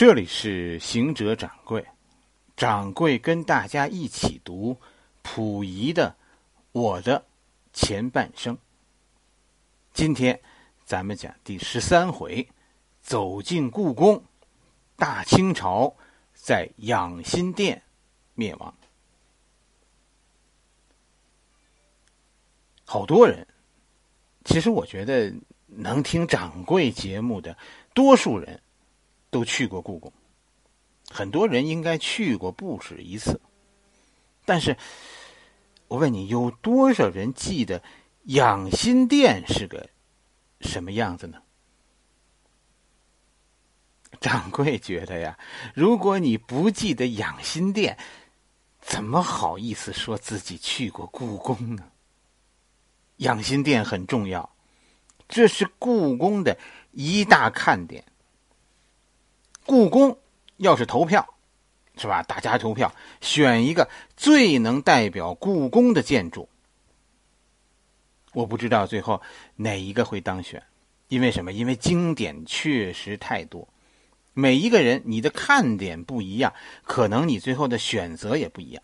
这里是行者掌柜，掌柜跟大家一起读溥仪的《我的前半生》。今天咱们讲第13回，走进故宫，大清朝在养心殿灭亡。好多人，其实我觉得能听掌柜节目的多数人都去过故宫，很多人应该去过不止一次。但是我问你，有多少人记得养心殿是个什么样子呢？掌柜觉得呀，如果你不记得养心殿，怎么好意思说自己去过故宫呢？养心殿很重要，这是故宫的一大看点。故宫要是投票，是吧？大家投票选一个最能代表故宫的建筑，我不知道最后哪一个会当选。因为什么？因为经典确实太多，每一个人你的看点不一样，可能你最后的选择也不一样。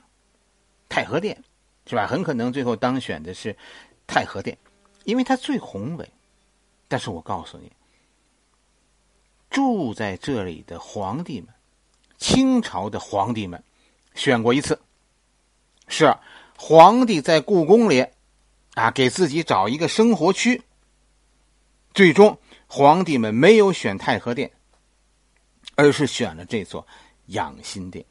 太和殿，是吧？很可能最后当选的是太和殿，因为它最宏伟。但是我告诉你，住在这里的皇帝们，清朝的皇帝们选过一次。是皇帝在故宫里给自己找一个生活区。最终皇帝们没有选太和殿，而是选了这座养心殿。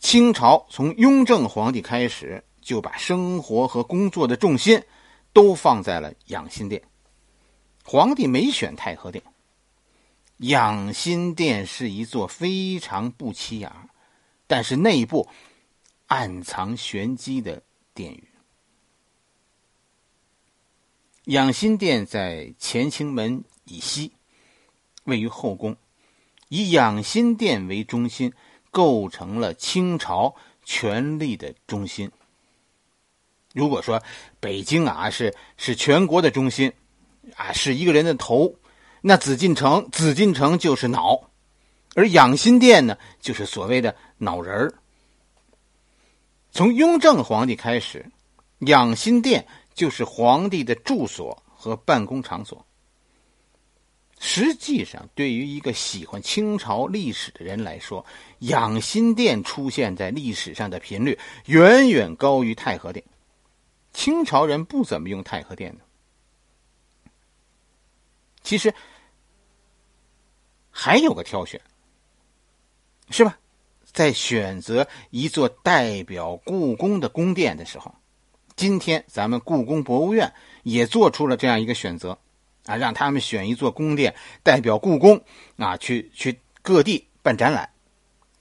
清朝从雍正皇帝开始，就把生活和工作的重心都放在了养心殿。皇帝没选太和殿。养心殿是一座非常不起眼，但是内部暗藏玄机的殿宇。养心殿在乾清门以西，位于后宫，以养心殿为中心，构成了清朝权力的中心。如果说北京是全国的中心是一个人的头，那紫禁城就是脑，而养心殿呢，就是所谓的脑仁儿。从雍正皇帝开始，养心殿就是皇帝的住所和办公场所。实际上，对于一个喜欢清朝历史的人来说，养心殿出现在历史上的频率远远高于太和殿。清朝人不怎么用太和殿的。其实还有个挑选，是吧？在选择一座代表故宫的宫殿的时候，今天咱们故宫博物院也做出了这样一个选择让他们选一座宫殿代表故宫去各地办展览。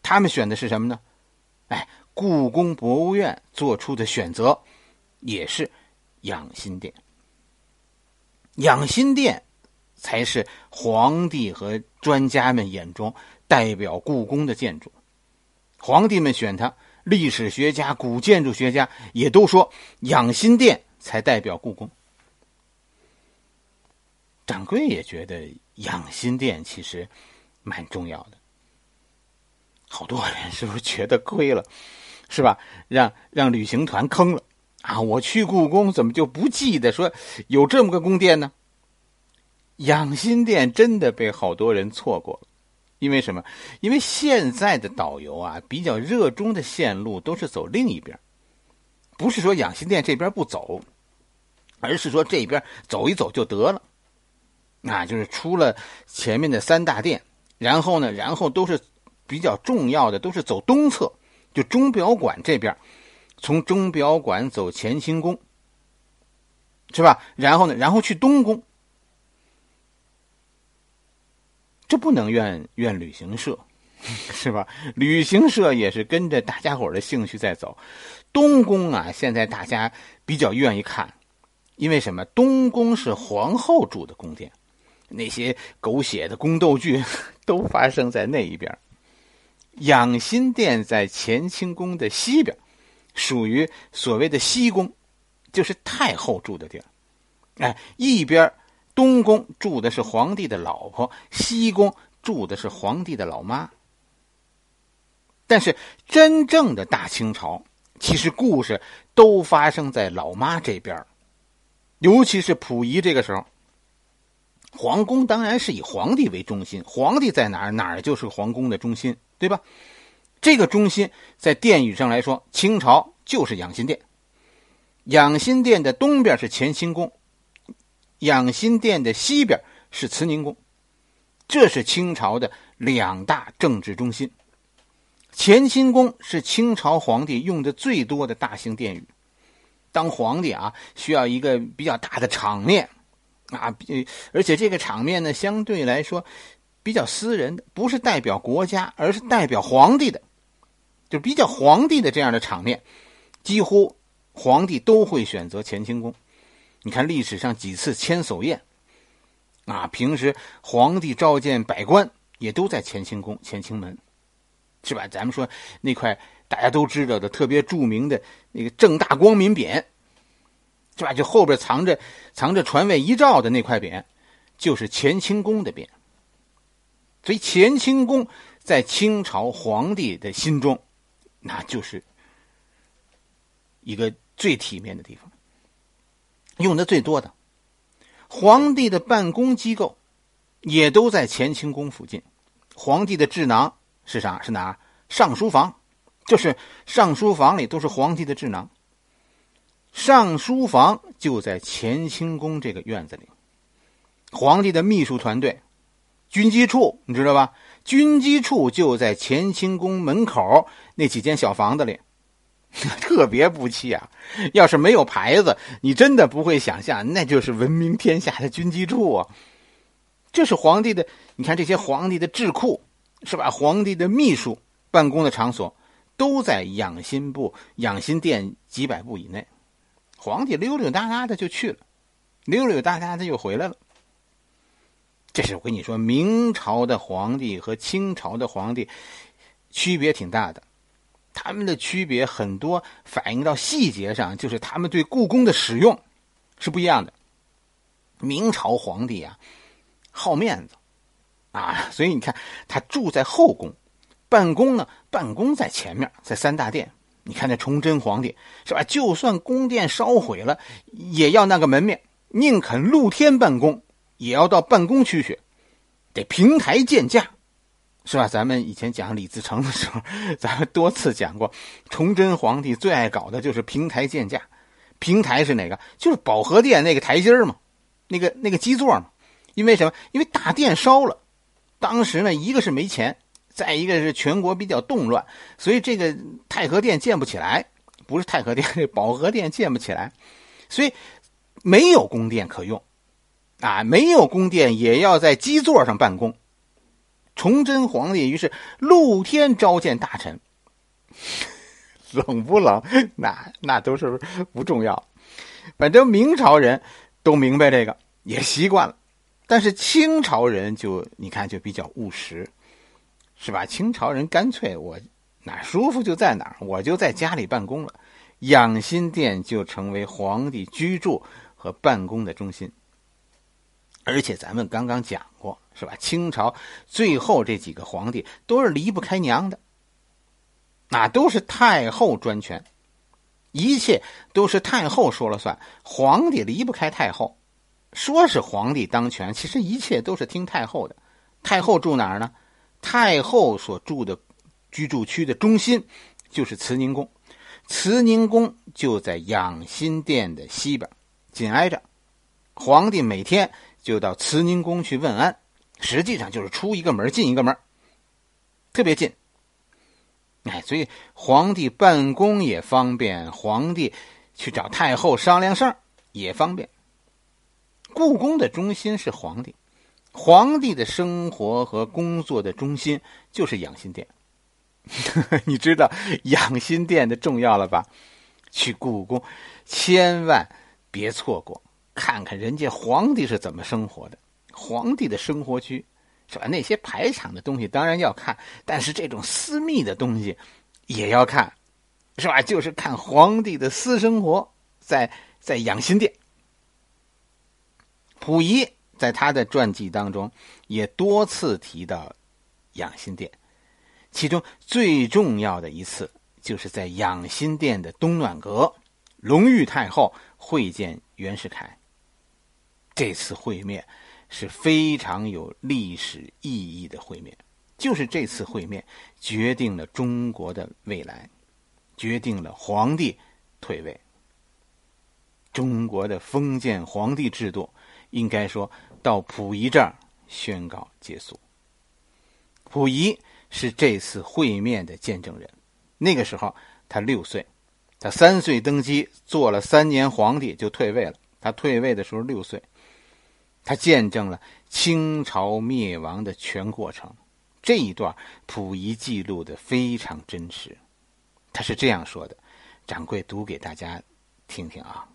他们选的是什么呢？故宫博物院做出的选择也是养心殿。养心殿才是皇帝和专家们眼中代表故宫的建筑。皇帝们选它，历史学家、古建筑学家也都说养心殿才代表故宫。掌柜也觉得养心殿其实蛮重要的。好多人是不是觉得亏了，是吧？让旅行团坑了我去故宫怎么就不记得说有这么个宫殿呢？养心殿真的被好多人错过了。因为什么？因为现在的导游比较热衷的线路都是走另一边。不是说养心殿这边不走，而是说这边走一走就得了。就是出了前面的三大殿，然后都是比较重要的，都是走东侧，就钟表馆这边，从钟表馆走乾清宫，是吧？然后去东宫。这不能怨旅行社，是吧？旅行社也是跟着大家伙的兴趣在走。东宫现在大家比较愿意看，因为什么？东宫是皇后住的宫殿，那些狗血的宫斗剧都发生在那一边。养心殿在乾清宫的西边，属于所谓的西宫，就是太后住的地儿。一边东宫住的是皇帝的老婆，西宫住的是皇帝的老妈。但是真正的大清朝，其实故事都发生在老妈这边，尤其是溥仪这个时候。皇宫当然是以皇帝为中心，皇帝在哪儿，哪儿就是皇宫的中心，对吧？这个中心在殿宇上来说，清朝就是养心殿。养心殿的东边是乾清宫，养心殿的西边是慈宁宫，这是清朝的两大政治中心。乾清宫是清朝皇帝用的最多的大型殿宇，当皇帝需要一个比较大的场面而且这个场面呢，相对来说比较私人的，不是代表国家，而是代表皇帝的，就比较皇帝的这样的场面，几乎皇帝都会选择乾清宫。你看历史上几次千叟宴平时皇帝召见百官也都在乾清宫、乾清门，是吧？咱们说那块大家都知道的特别著名的那个正大光明匾，是吧？就后边藏着传位遗诏的那块匾，就是乾清宫的匾。所以乾清宫在清朝皇帝的心中，那就是一个最体面的地方，用的最多的。皇帝的办公机构也都在乾清宫附近。皇帝的智囊是啥？是哪？上书房，就是上书房里都是皇帝的智囊。上书房就在乾清宫这个院子里。皇帝的秘书团队、军机处，你知道吧？军机处就在乾清宫门口那几间小房子里，特别不气啊！要是没有牌子，你真的不会想象，那就是闻名天下的军机处啊！这是皇帝的，你看这些皇帝的智库，是吧？皇帝的秘书办公的场所都在养心殿几百步以内。皇帝溜溜达达的就去了，溜溜达达的又回来了。这是我跟你说，明朝的皇帝和清朝的皇帝区别挺大的，他们的区别很多反映到细节上，就是他们对故宫的使用是不一样的。明朝皇帝好面子所以你看他住在后宫，办公在前面，在三大殿。你看那崇祯皇帝，是吧？就算宫殿烧毁了，也要那个门面，宁肯露天办公，也要到办公区去，得平台建架，是吧？咱们以前讲李自成的时候，咱们多次讲过，崇祯皇帝最爱搞的就是平台建架。平台是哪个？就是保和殿那个台阶嘛，那个基座嘛。因为什么？因为大殿烧了，当时呢，一个是没钱，再一个是全国比较动乱，所以这个太和殿建不起来，不是太和殿，这保和殿建不起来，所以没有宫殿可用没有宫殿也要在基座上办公。崇祯皇帝于是露天召见大臣，冷不冷？那都是不重要，反正明朝人都明白这个，也习惯了。但是清朝人就比较务实，是吧？清朝人干脆，我哪舒服就在哪儿，我就在家里办公了。养心殿就成为皇帝居住和办公的中心。而且咱们刚刚讲过，是吧？清朝最后这几个皇帝都是离不开娘的，都是太后专权，一切都是太后说了算，皇帝离不开太后。说是皇帝当权，其实一切都是听太后的。太后住哪儿呢？太后所住的居住区的中心就是慈宁宫，慈宁宫就在养心殿的西边，紧挨着。皇帝每天就到慈宁宫去问安，实际上就是出一个门进一个门，特别近。所以皇帝办公也方便，皇帝去找太后商量事儿也方便。故宫的中心是皇帝，皇帝的生活和工作的中心就是养心殿。你知道养心殿的重要了吧？去故宫千万别错过，看看人家皇帝是怎么生活的，皇帝的生活区，是吧？那些排场的东西当然要看，但是这种私密的东西也要看，是吧？就是看皇帝的私生活在养心殿。溥仪在他的传记当中也多次提到养心殿，其中最重要的一次就是在养心殿的东暖阁，隆裕太后会见袁世凯。这次会面是非常有历史意义的会面，就是这次会面决定了中国的未来，决定了皇帝退位。中国的封建皇帝制度应该说到溥仪这儿宣告结束。溥仪是这次会面的见证人，那个时候他6岁，他3岁登基，做了3年皇帝就退位了，他退位的时候6岁。他见证了清朝灭亡的全过程，这一段溥仪记录的非常真实。他是这样说的，掌柜读给大家听听啊。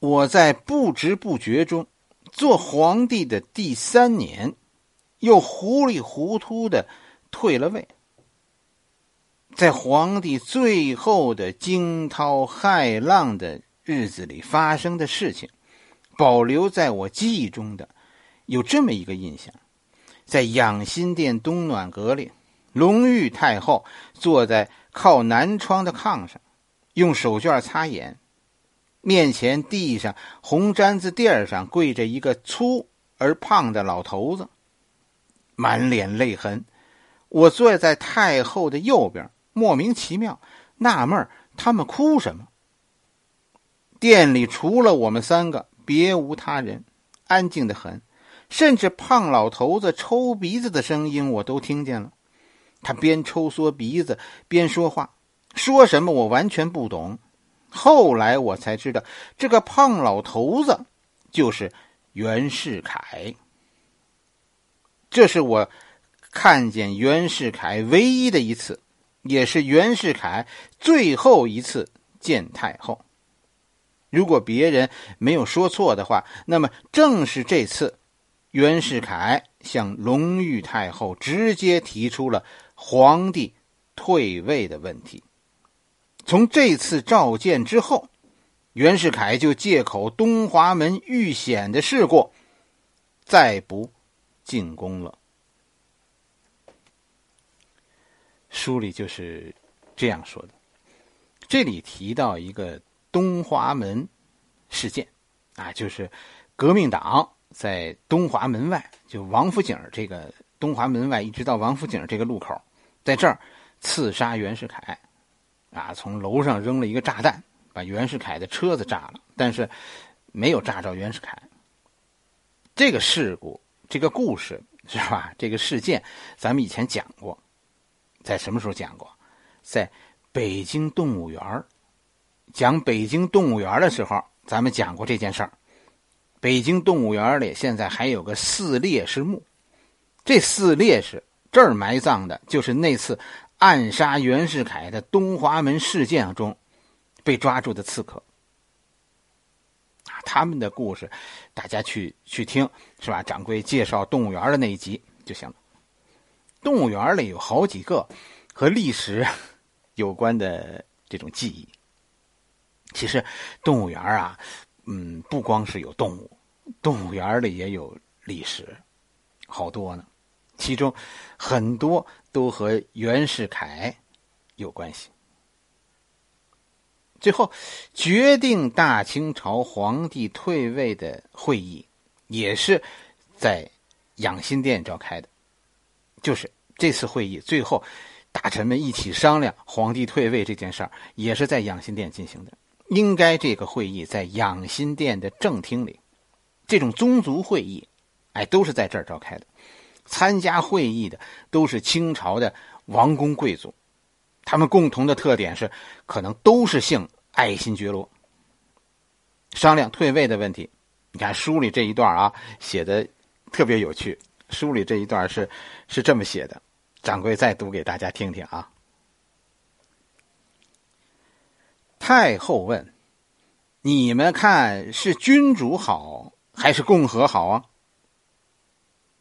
我在不知不觉中，做皇帝的第3年，又糊里糊涂的退了位。在皇帝最后的惊涛骇浪的日子里发生的事情，保留在我记忆中的有这么一个印象：在养心殿东暖阁里，隆裕太后坐在靠南窗的炕上，用手绢擦眼，面前地上红毡子垫上跪着一个粗而胖的老头子，满脸泪痕。我坐在太后的右边，莫名其妙纳闷他们哭什么。店里除了我们3个别无他人，安静得很，甚至胖老头子抽鼻子的声音我都听见了。他边抽缩鼻子边说话，说什么我完全不懂。后来我才知道，这个胖老头子就是袁世凯。这是我看见袁世凯唯一的一次，也是袁世凯最后一次见太后。如果别人没有说错的话，那么正是这次袁世凯向隆裕太后直接提出了皇帝退位的问题。从这次召见之后，袁世凯就借口东华门遇险的事故，再不进宫了。书里就是这样说的。这里提到一个东华门事件啊，就是革命党在东华门外，就王府井这个东华门外一直到王府井这个路口，在这儿刺杀袁世凯啊，从楼上扔了一个炸弹，把袁世凯的车子炸了，但是没有炸着袁世凯。这个事故，这个故事是吧？这个事件咱们以前讲过，在什么时候讲过？在北京动物园，讲北京动物园的时候咱们讲过这件事儿。北京动物园里现在还有个四烈士墓，这四烈士这儿埋葬的就是那次暗杀袁世凯的东华门事件中被抓住的刺客啊，他们的故事大家去听，是吧？掌柜介绍动物园的那一集就行了。动物园里有好几个和历史有关的这种记忆。其实动物园啊，不光是有动物，动物园里也有历史，好多呢。其中很多都和袁世凯有关系。最后，决定大清朝皇帝退位的会议也是在养心殿召开的。就是这次会议最后大臣们一起商量皇帝退位这件事儿，也是在养心殿进行的。应该这个会议在养心殿的正厅里，这种宗族会议都是在这儿召开的。参加会议的都是清朝的王公贵族，他们共同的特点是可能都是姓爱新觉罗。商量退位的问题，你看书里这一段啊写的特别有趣。书里这一段是这么写的，掌柜再读给大家听听啊。太后问：“你们看是君主好还是共和好啊？”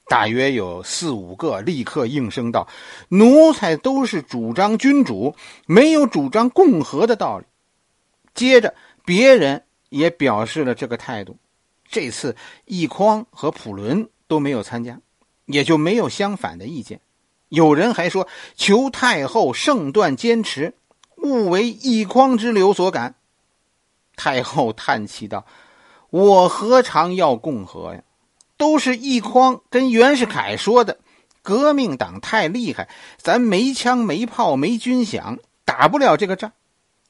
大约有4、5个立刻应声道：“奴才都是主张君主，没有主张共和的道理。”接着别人也表示了这个态度。这次奕匡和普伦都没有参加，也就没有相反的意见。有人还说，求太后圣断坚持，勿为奕匡之流所感。太后叹气道，我何尝要共和呀？都是奕匡跟袁世凯说的，革命党太厉害，咱没枪没炮没军饷，打不了这个仗。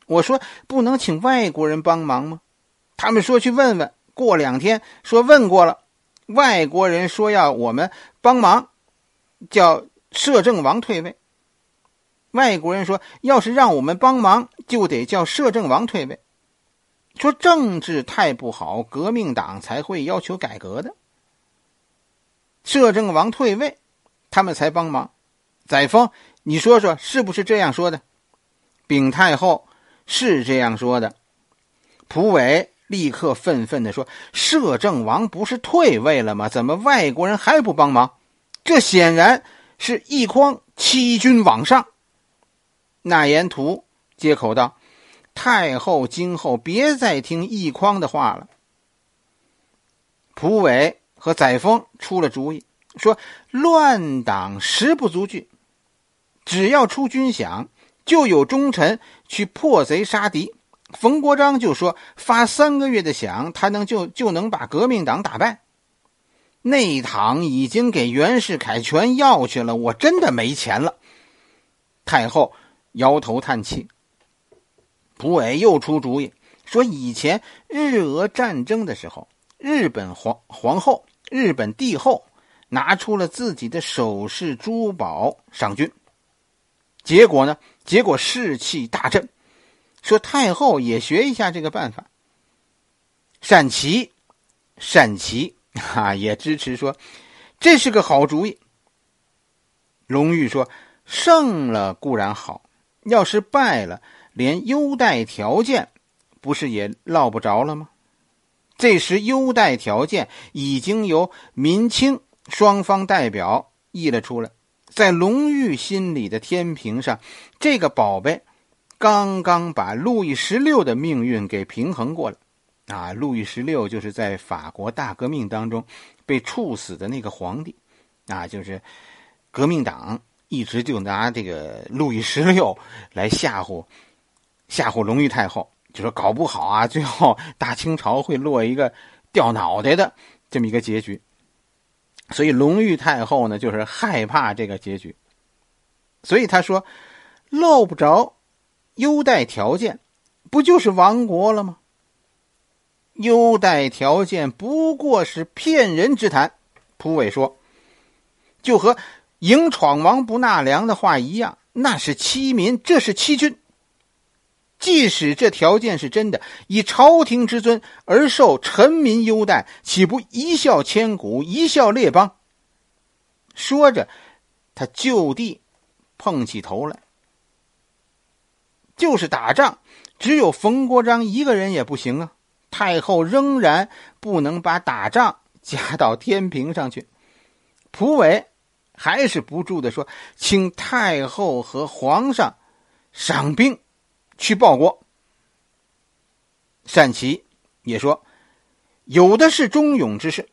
我说不能请外国人帮忙吗？他们说去问问，过两天说问过了，外国人说要我们帮忙，叫摄政王退位。外国人说要是让我们帮忙，就得叫摄政王退位。说政治太不好，革命党才会要求改革的。摄政王退位，他们才帮忙。载沣，你说说是不是这样说的？丙太后是这样说的。溥伟立刻愤愤地说，摄政王不是退位了吗？怎么外国人还不帮忙？这显然是奕匡欺君罔上。纳言图接口道，太后今后别再听奕匡的话了。溥伟和载沣出了主意，说乱党实不足惧，只要出军饷，就有忠臣去破贼杀敌。冯国璋就说发3个月的饷，他能就能把革命党打败。内堂已经给袁世凯全要去了，我真的没钱了。太后摇头叹气。溥伟又出主意，说以前日俄战争的时候，日本皇后日本帝后拿出了自己的首饰珠宝赏军，结果呢？结果士气大振，说太后也学一下这个办法。单琦也支持说这是个好主意。隆裕说胜了固然好，要是败了，连优待条件不是也落不着了吗？这时优待条件已经由民清双方代表议了出来，在隆裕心里的天平上，这个宝贝刚刚把路易16的命运给平衡过了。路易16就是在法国大革命当中被处死的那个皇帝，就是革命党一直就拿这个路易16来吓唬隆裕太后，就说搞不好最后大清朝会落一个掉脑袋的这么一个结局。所以隆裕太后呢，就是害怕这个结局，所以他说漏不着优待条件，不就是亡国了吗？优待条件不过是骗人之谈。溥伟说就和迎闯王不纳粮的话一样，那是欺民，这是欺君。即使这条件是真的，以朝廷之尊而受臣民优待，岂不一笑千古，一笑列邦？说着，他就地碰起头来。就是打仗，只有冯国璋一个人也不行啊！太后仍然不能把打仗加到天平上去。溥伟还是不住地说，请太后和皇上赏兵去报国。单琦也说有的是忠勇之士。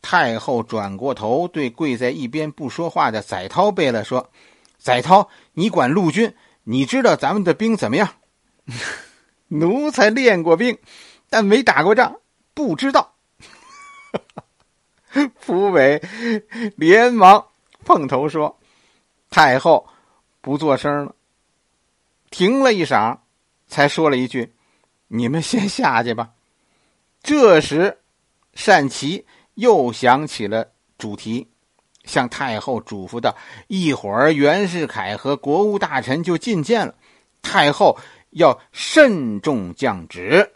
太后转过头对跪在一边不说话的载涛贝勒说，载涛，你管陆军，你知道咱们的兵怎么样？奴才练过兵，但没打过仗，不知道。溥伟连忙碰头说，太后不作声了，停了一晌，才说了一句，你们先下去吧。这时单琦又想起了主题，向太后嘱咐道，一会儿袁世凯和国务大臣就觐见了，太后要慎重降旨。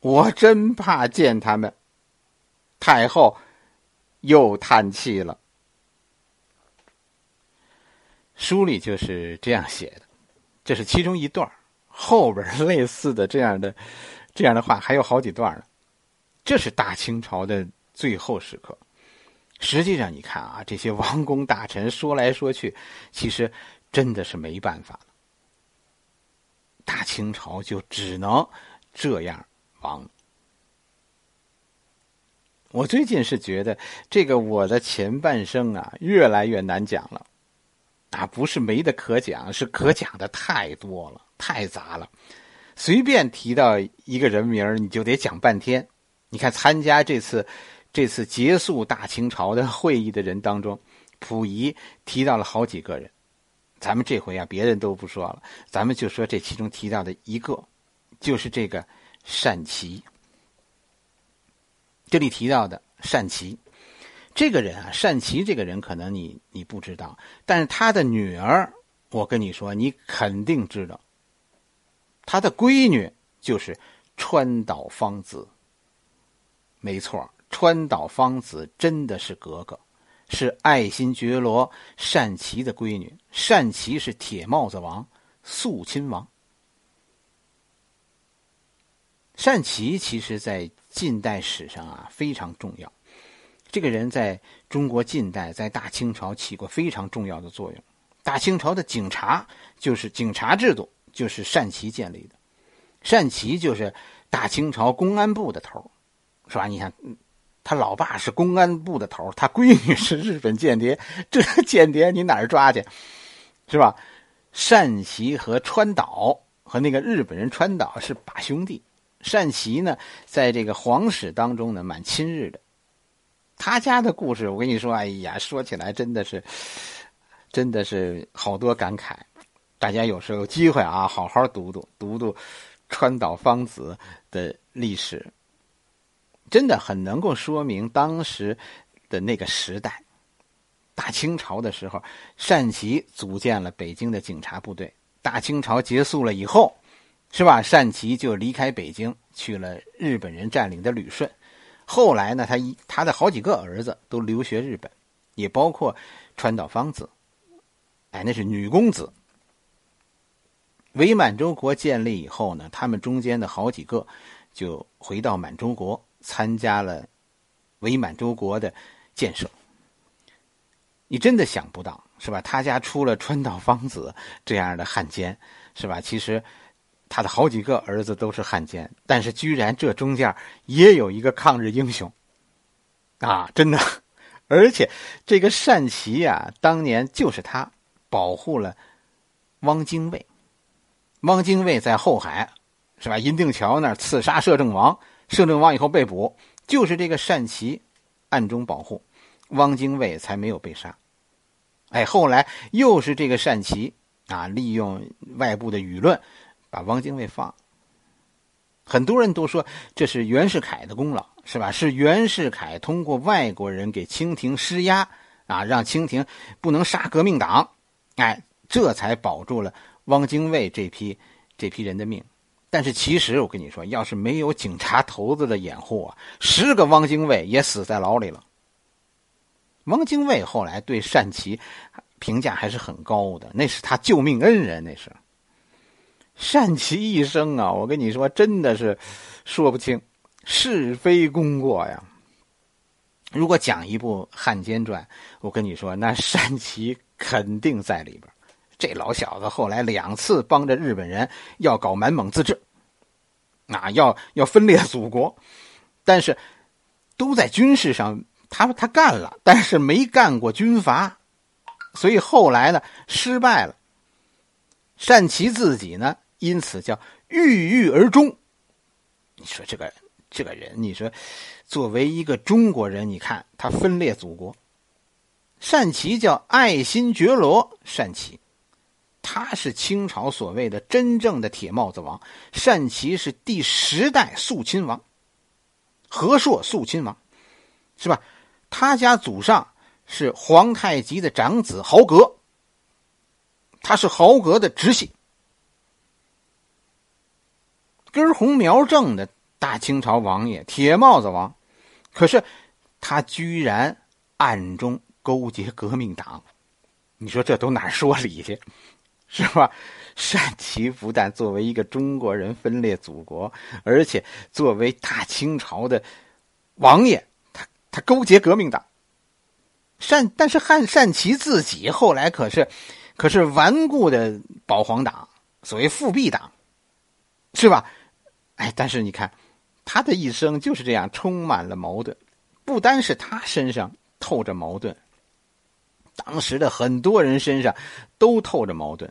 我真怕见他们。太后又叹气了。书里就是这样写的，这是其中一段，后边类似的这样的话还有好几段呢。这是大清朝的最后时刻。实际上你看这些王公大臣说来说去，其实真的是没办法了。大清朝就只能这样亡。我最近是觉得这个我的前半生啊，越来越难讲了，啊，不是没得可讲，是可讲的太多了，太杂了。随便提到一个人名你就得讲半天。你看参加这次结束大清朝的会议的人当中，溥仪提到了好几个人，咱们这回啊，别人都不说了，咱们就说这其中提到的一个，就是这个单霁。这里提到的单霁这个人啊，单霁这个人可能你不知道，但是他的女儿，我跟你说，你肯定知道，他的闺女就是川岛芳子。没错，川岛芳子真的是格格，是爱新觉罗·单霁的闺女。单霁是铁帽子王、肃亲王。单霁其实在近代史上啊非常重要，这个人在中国近代，在大清朝起过非常重要的作用。大清朝的警察制度就是单霁建立的，单霁就是大清朝公安部的头，是吧？你看他老爸是公安部的头，他闺女是日本间谍，这间谍你哪儿抓去，是吧？单霁和川岛和那个日本人川岛是把兄弟。单霁呢，在这个皇室当中呢，蛮亲日的。他家的故事，我跟你说，哎呀，说起来真的是好多感慨。大家有时候有机会啊，好好读读川岛芳子的历史。真的很能够说明当时的那个时代，大清朝的时候，单霁组建了北京的警察部队。大清朝结束了以后，是吧？单霁就离开北京，去了日本人占领的旅顺。后来呢，他的好几个儿子都留学日本，也包括川岛芳子，哎，那是女公子。伪满洲国建立以后呢，他们中间的好几个就回到满洲国。参加了伪满洲国的建设，你真的想不到，是吧？他家出了川岛芳子这样的汉奸，是吧？其实他的好几个儿子都是汉奸，但是居然这中间也有一个抗日英雄啊！真的，而且这个单霁啊，当年就是他保护了汪精卫。汪精卫在后海，是吧？银锭桥那儿刺杀摄政王。摄政王以后被捕，就是这个单霁暗中保护，汪精卫才没有被杀。哎，后来又是这个单霁啊，利用外部的舆论把汪精卫放了。很多人都说这是袁世凯的功劳，是吧？是袁世凯通过外国人给清廷施压啊，让清廷不能杀革命党，哎，这才保住了汪精卫这批人的命。但是其实我跟你说，要是没有警察头子的掩护啊，10个汪精卫也死在牢里了。汪精卫后来对单霁评价还是很高的，那是他救命恩人，那是。单霁一生啊，我跟你说，真的是说不清是非功过呀。如果讲一部汉奸传，我跟你说，那单霁肯定在里边。这老小子后来2次帮着日本人要搞满蒙自治，啊，要分裂祖国，但是都在军事上他干了，但是没干过军阀，所以后来呢失败了。单霁自己呢，因此叫郁郁而终。你说这个人，你说作为一个中国人，你看他分裂祖国。单霁叫爱新觉罗单霁。他是清朝所谓的真正的铁帽子王，单霁是第10代肃亲王，和硕肃亲王，是吧？他家祖上是皇太极的长子豪格，他是豪格的直系，根红苗正的大清朝王爷，铁帽子王。可是他居然暗中勾结革命党，你说这都哪说理去？是吧？单霁不但作为一个中国人分裂祖国，而且作为大清朝的王爷，他勾结革命党。但是单霁自己后来可是顽固的保皇党，所谓复辟党，是吧？哎，但是你看他的一生就是这样，充满了矛盾。不单是他身上透着矛盾，当时的很多人身上都透着矛盾。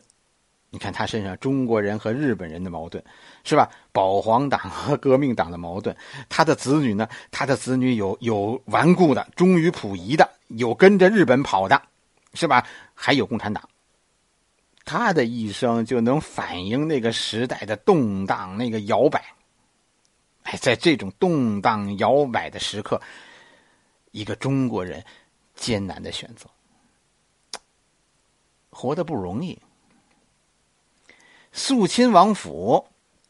你看他身上中国人和日本人的矛盾，是吧？保皇党和革命党的矛盾。他的子女呢？他的子女有顽固的，忠于溥仪的，有跟着日本跑的，是吧？还有共产党。他的一生就能反映那个时代的动荡，那个摇摆。在这种动荡摇摆的时刻，一个中国人艰难的选择，活得不容易。肃亲王府，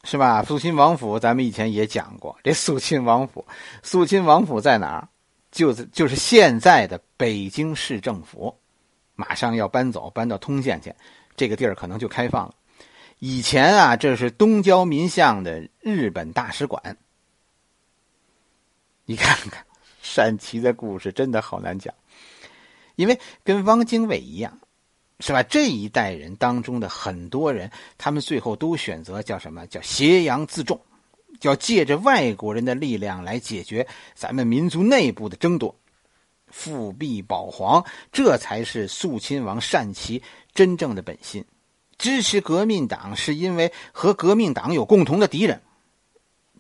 是吧？肃亲王府咱们以前也讲过，这肃亲王府，肃亲王府在哪儿？就是现在的北京市政府，马上要搬走，搬到通县去，这个地儿可能就开放了。以前啊，这是东交民巷的日本大使馆。你看看单霁的故事真的好难讲，因为跟汪精卫一样，是吧？这一代人当中的很多人，他们最后都选择叫什么？叫挟洋自重，叫借着外国人的力量来解决咱们民族内部的争夺，复辟保皇，这才是肃亲王单霁真正的本心。支持革命党是因为和革命党有共同的敌人，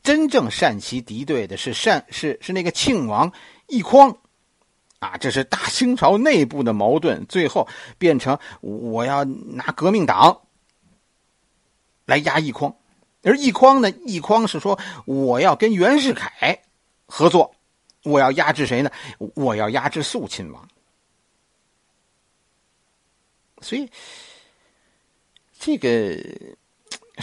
真正单霁敌对的是那个庆王奕匡啊，这是大清朝内部的矛盾，最后变成我要拿革命党来压奕匡。而奕匡呢，奕匡是说我要跟袁世凯合作，我要压制谁呢？我要压制肃亲王。所以这个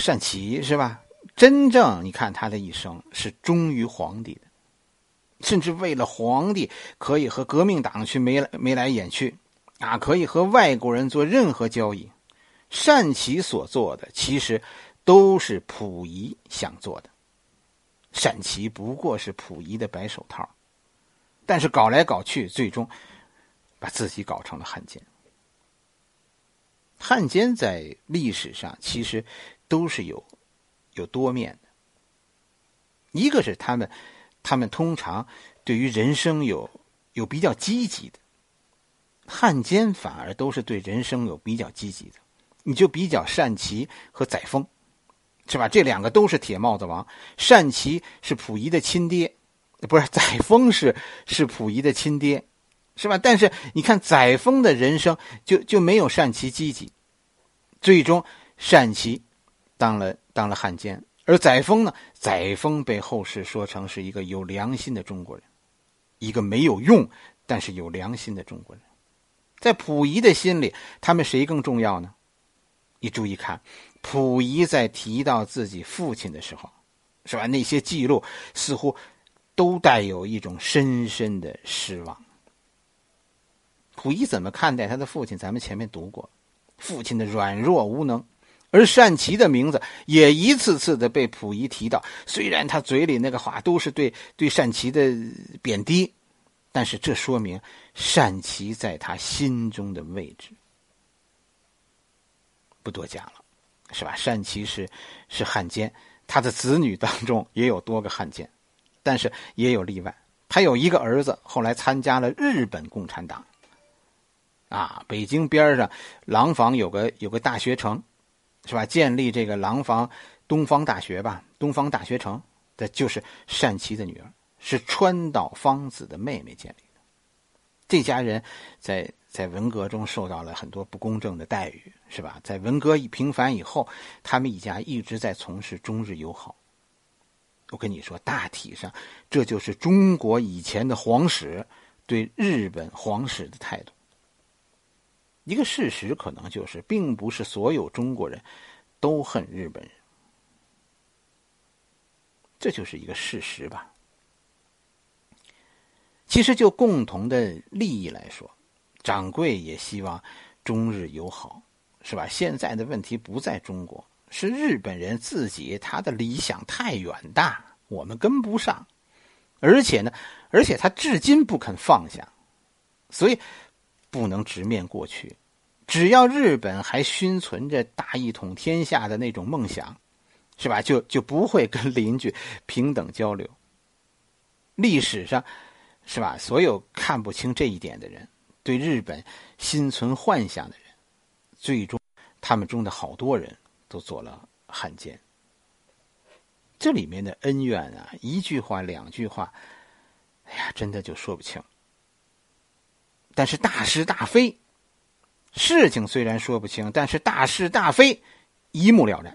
单霁，是吧？真正你看他的一生是忠于皇帝的，甚至为了皇帝可以和革命党去眉来眼去啊，可以和外国人做任何交易。单霁所做的其实都是溥仪想做的，单霁不过是溥仪的白手套，但是搞来搞去，最终把自己搞成了汉奸。汉奸在历史上其实都是有多面的，一个是他们通常对于人生有比较积极的，汉奸反而都是对人生有比较积极的。你就比较单霁和载沣，是吧？这两个都是铁帽子王，单霁是溥仪的亲爹，不是，载沣是溥仪的亲爹，是吧？但是你看载沣的人生就没有单霁积极，最终单霁当了汉奸，而载沣呢，载沣被后世说成是一个有良心的中国人，一个没有用但是有良心的中国人。在溥仪的心里，他们谁更重要呢？你注意看，溥仪在提到自己父亲的时候，是吧？那些记录似乎都带有一种深深的失望。溥仪怎么看待他的父亲？咱们前面读过，父亲的软弱无能。而单霁的名字也一次次的被溥仪提到，虽然他嘴里那个话都是对单霁的贬低，但是这说明单霁在他心中的位置。不多讲了，是吧？单霁是汉奸，他的子女当中也有多个汉奸，但是也有例外。他有一个儿子后来参加了日本共产党。啊，北京边上廊坊有个大学城，是吧？建立这个廊坊东方大学吧，东方大学城，这就是单霁的女儿，是川岛芳子的妹妹建立的。这家人在文革中受到了很多不公正的待遇，是吧？在文革平反以后，他们一家一直在从事中日友好。我跟你说，大体上这就是中国以前的皇室对日本皇室的态度。一个事实可能就是，并不是所有中国人都恨日本人，这就是一个事实吧。其实就共同的利益来说，掌柜也希望中日友好，是吧？现在的问题不在中国，是日本人自己，他的理想太远大，我们跟不上，而且他至今不肯放下，所以不能直面过去。只要日本还熏存着大一统天下的那种梦想，是吧？就不会跟邻居平等交流。历史上，是吧？所有看不清这一点的人，对日本心存幻想的人，最终他们中的好多人都做了汉奸。这里面的恩怨啊，一句话两句话，哎呀，真的就说不清。但是大是大非，事情虽然说不清，但是大是大非一目了然。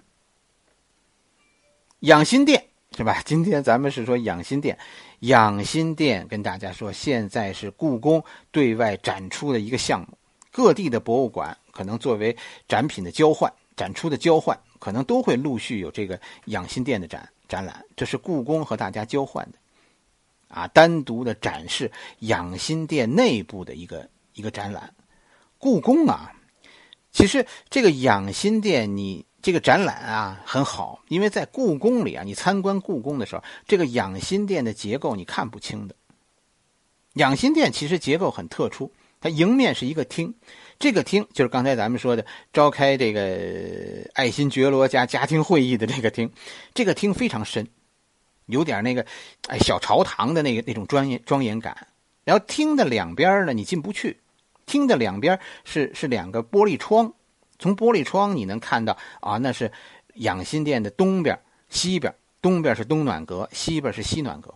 养心殿是吧？今天咱们是说养心殿，养心殿跟大家说，现在是故宫对外展出的一个项目，各地的博物馆可能作为展品的交换，展出的交换，可能都会陆续有这个养心殿的展览，这是故宫和大家交换的，啊，单独的展示养心殿内部的一个展览。故宫啊，其实这个养心殿你这个展览啊很好，因为在故宫里啊，你参观故宫的时候，这个养心殿的结构你看不清的。养心殿其实结构很特殊，它迎面是一个厅，这个厅就是刚才咱们说的召开这个爱新觉罗家庭会议的这个厅，这个厅非常深，有点那个小朝堂的那种庄严感。然后厅的两边呢，你进不去，厅的两边是两个玻璃窗，从玻璃窗你能看到啊，那是养心殿的东边、西边，东边是东暖阁，西边是西暖阁，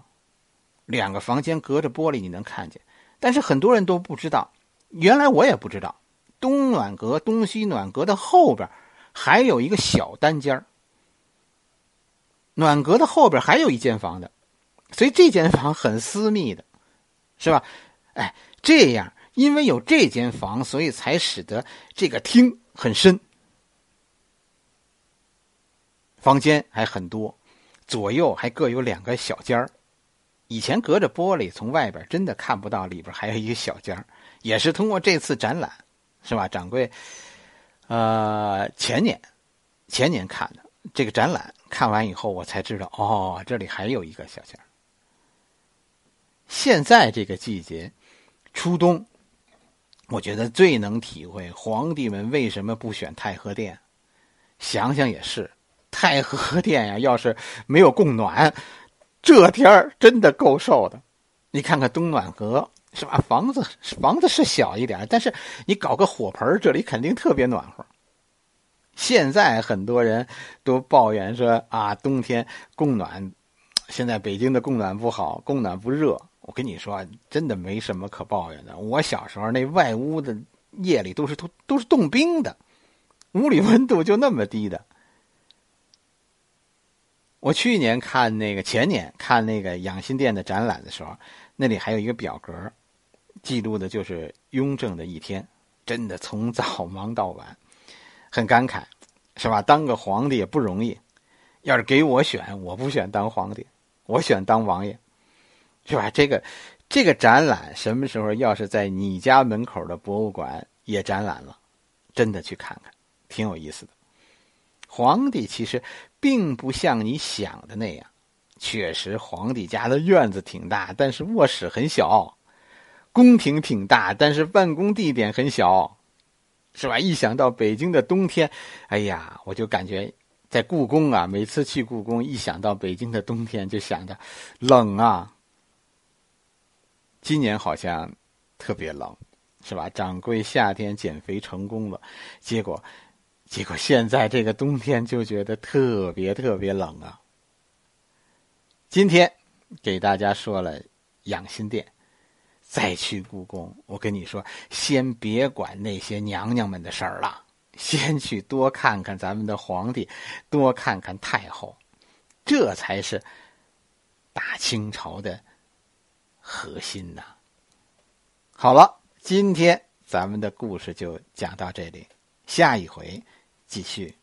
两个房间隔着玻璃你能看见。但是很多人都不知道，原来我也不知道，东暖阁、东西暖阁的后边还有一个小单间，暖阁的后边还有一间房的，所以这间房很私密的，是吧？哎，这样因为有这间房，所以才使得这个厅很深，房间还很多，左右还各有两个小间。以前隔着玻璃从外边真的看不到里边还有一个小间，也是通过这次展览，是吧？掌柜前年看的这个展览，看完以后我才知道，哦，这里还有一个小间。现在这个季节初冬，我觉得最能体会皇帝们为什么不选太和殿。想想也是，太和殿呀，要是没有供暖，这天真的够受的。你看看东暖阁，是吧？房子是小一点，但是你搞个火盆，这里肯定特别暖和。现在很多人都抱怨说啊，冬天供暖，现在北京的供暖不好，供暖不热。我跟你说，真的没什么可抱怨的。我小时候那外屋的夜里都是冻冰的，屋里温度就那么低的。我前年看那个养心殿的展览的时候，那里还有一个表格，记录的就是雍正的一天，真的从早忙到晚，很感慨，是吧？当个皇帝也不容易，要是给我选，我不选当皇帝，我选当王爷，是吧？这个展览什么时候要是在你家门口的博物馆也展览了，真的去看看，挺有意思的。皇帝其实并不像你想的那样，确实皇帝家的院子挺大，但是卧室很小，宫廷挺大，但是办公地点很小，是吧？一想到北京的冬天，哎呀，我就感觉在故宫啊，每次去故宫一想到北京的冬天就想着冷啊。今年好像特别冷，是吧？掌柜夏天减肥成功了，结果现在这个冬天就觉得特别特别冷啊。今天给大家说了养心殿，再去故宫，我跟你说，先别管那些娘娘们的事儿了，先去多看看咱们的皇帝，多看看太后，这才是大清朝的核心呐。好了，今天咱们的故事就讲到这里，下一回继续。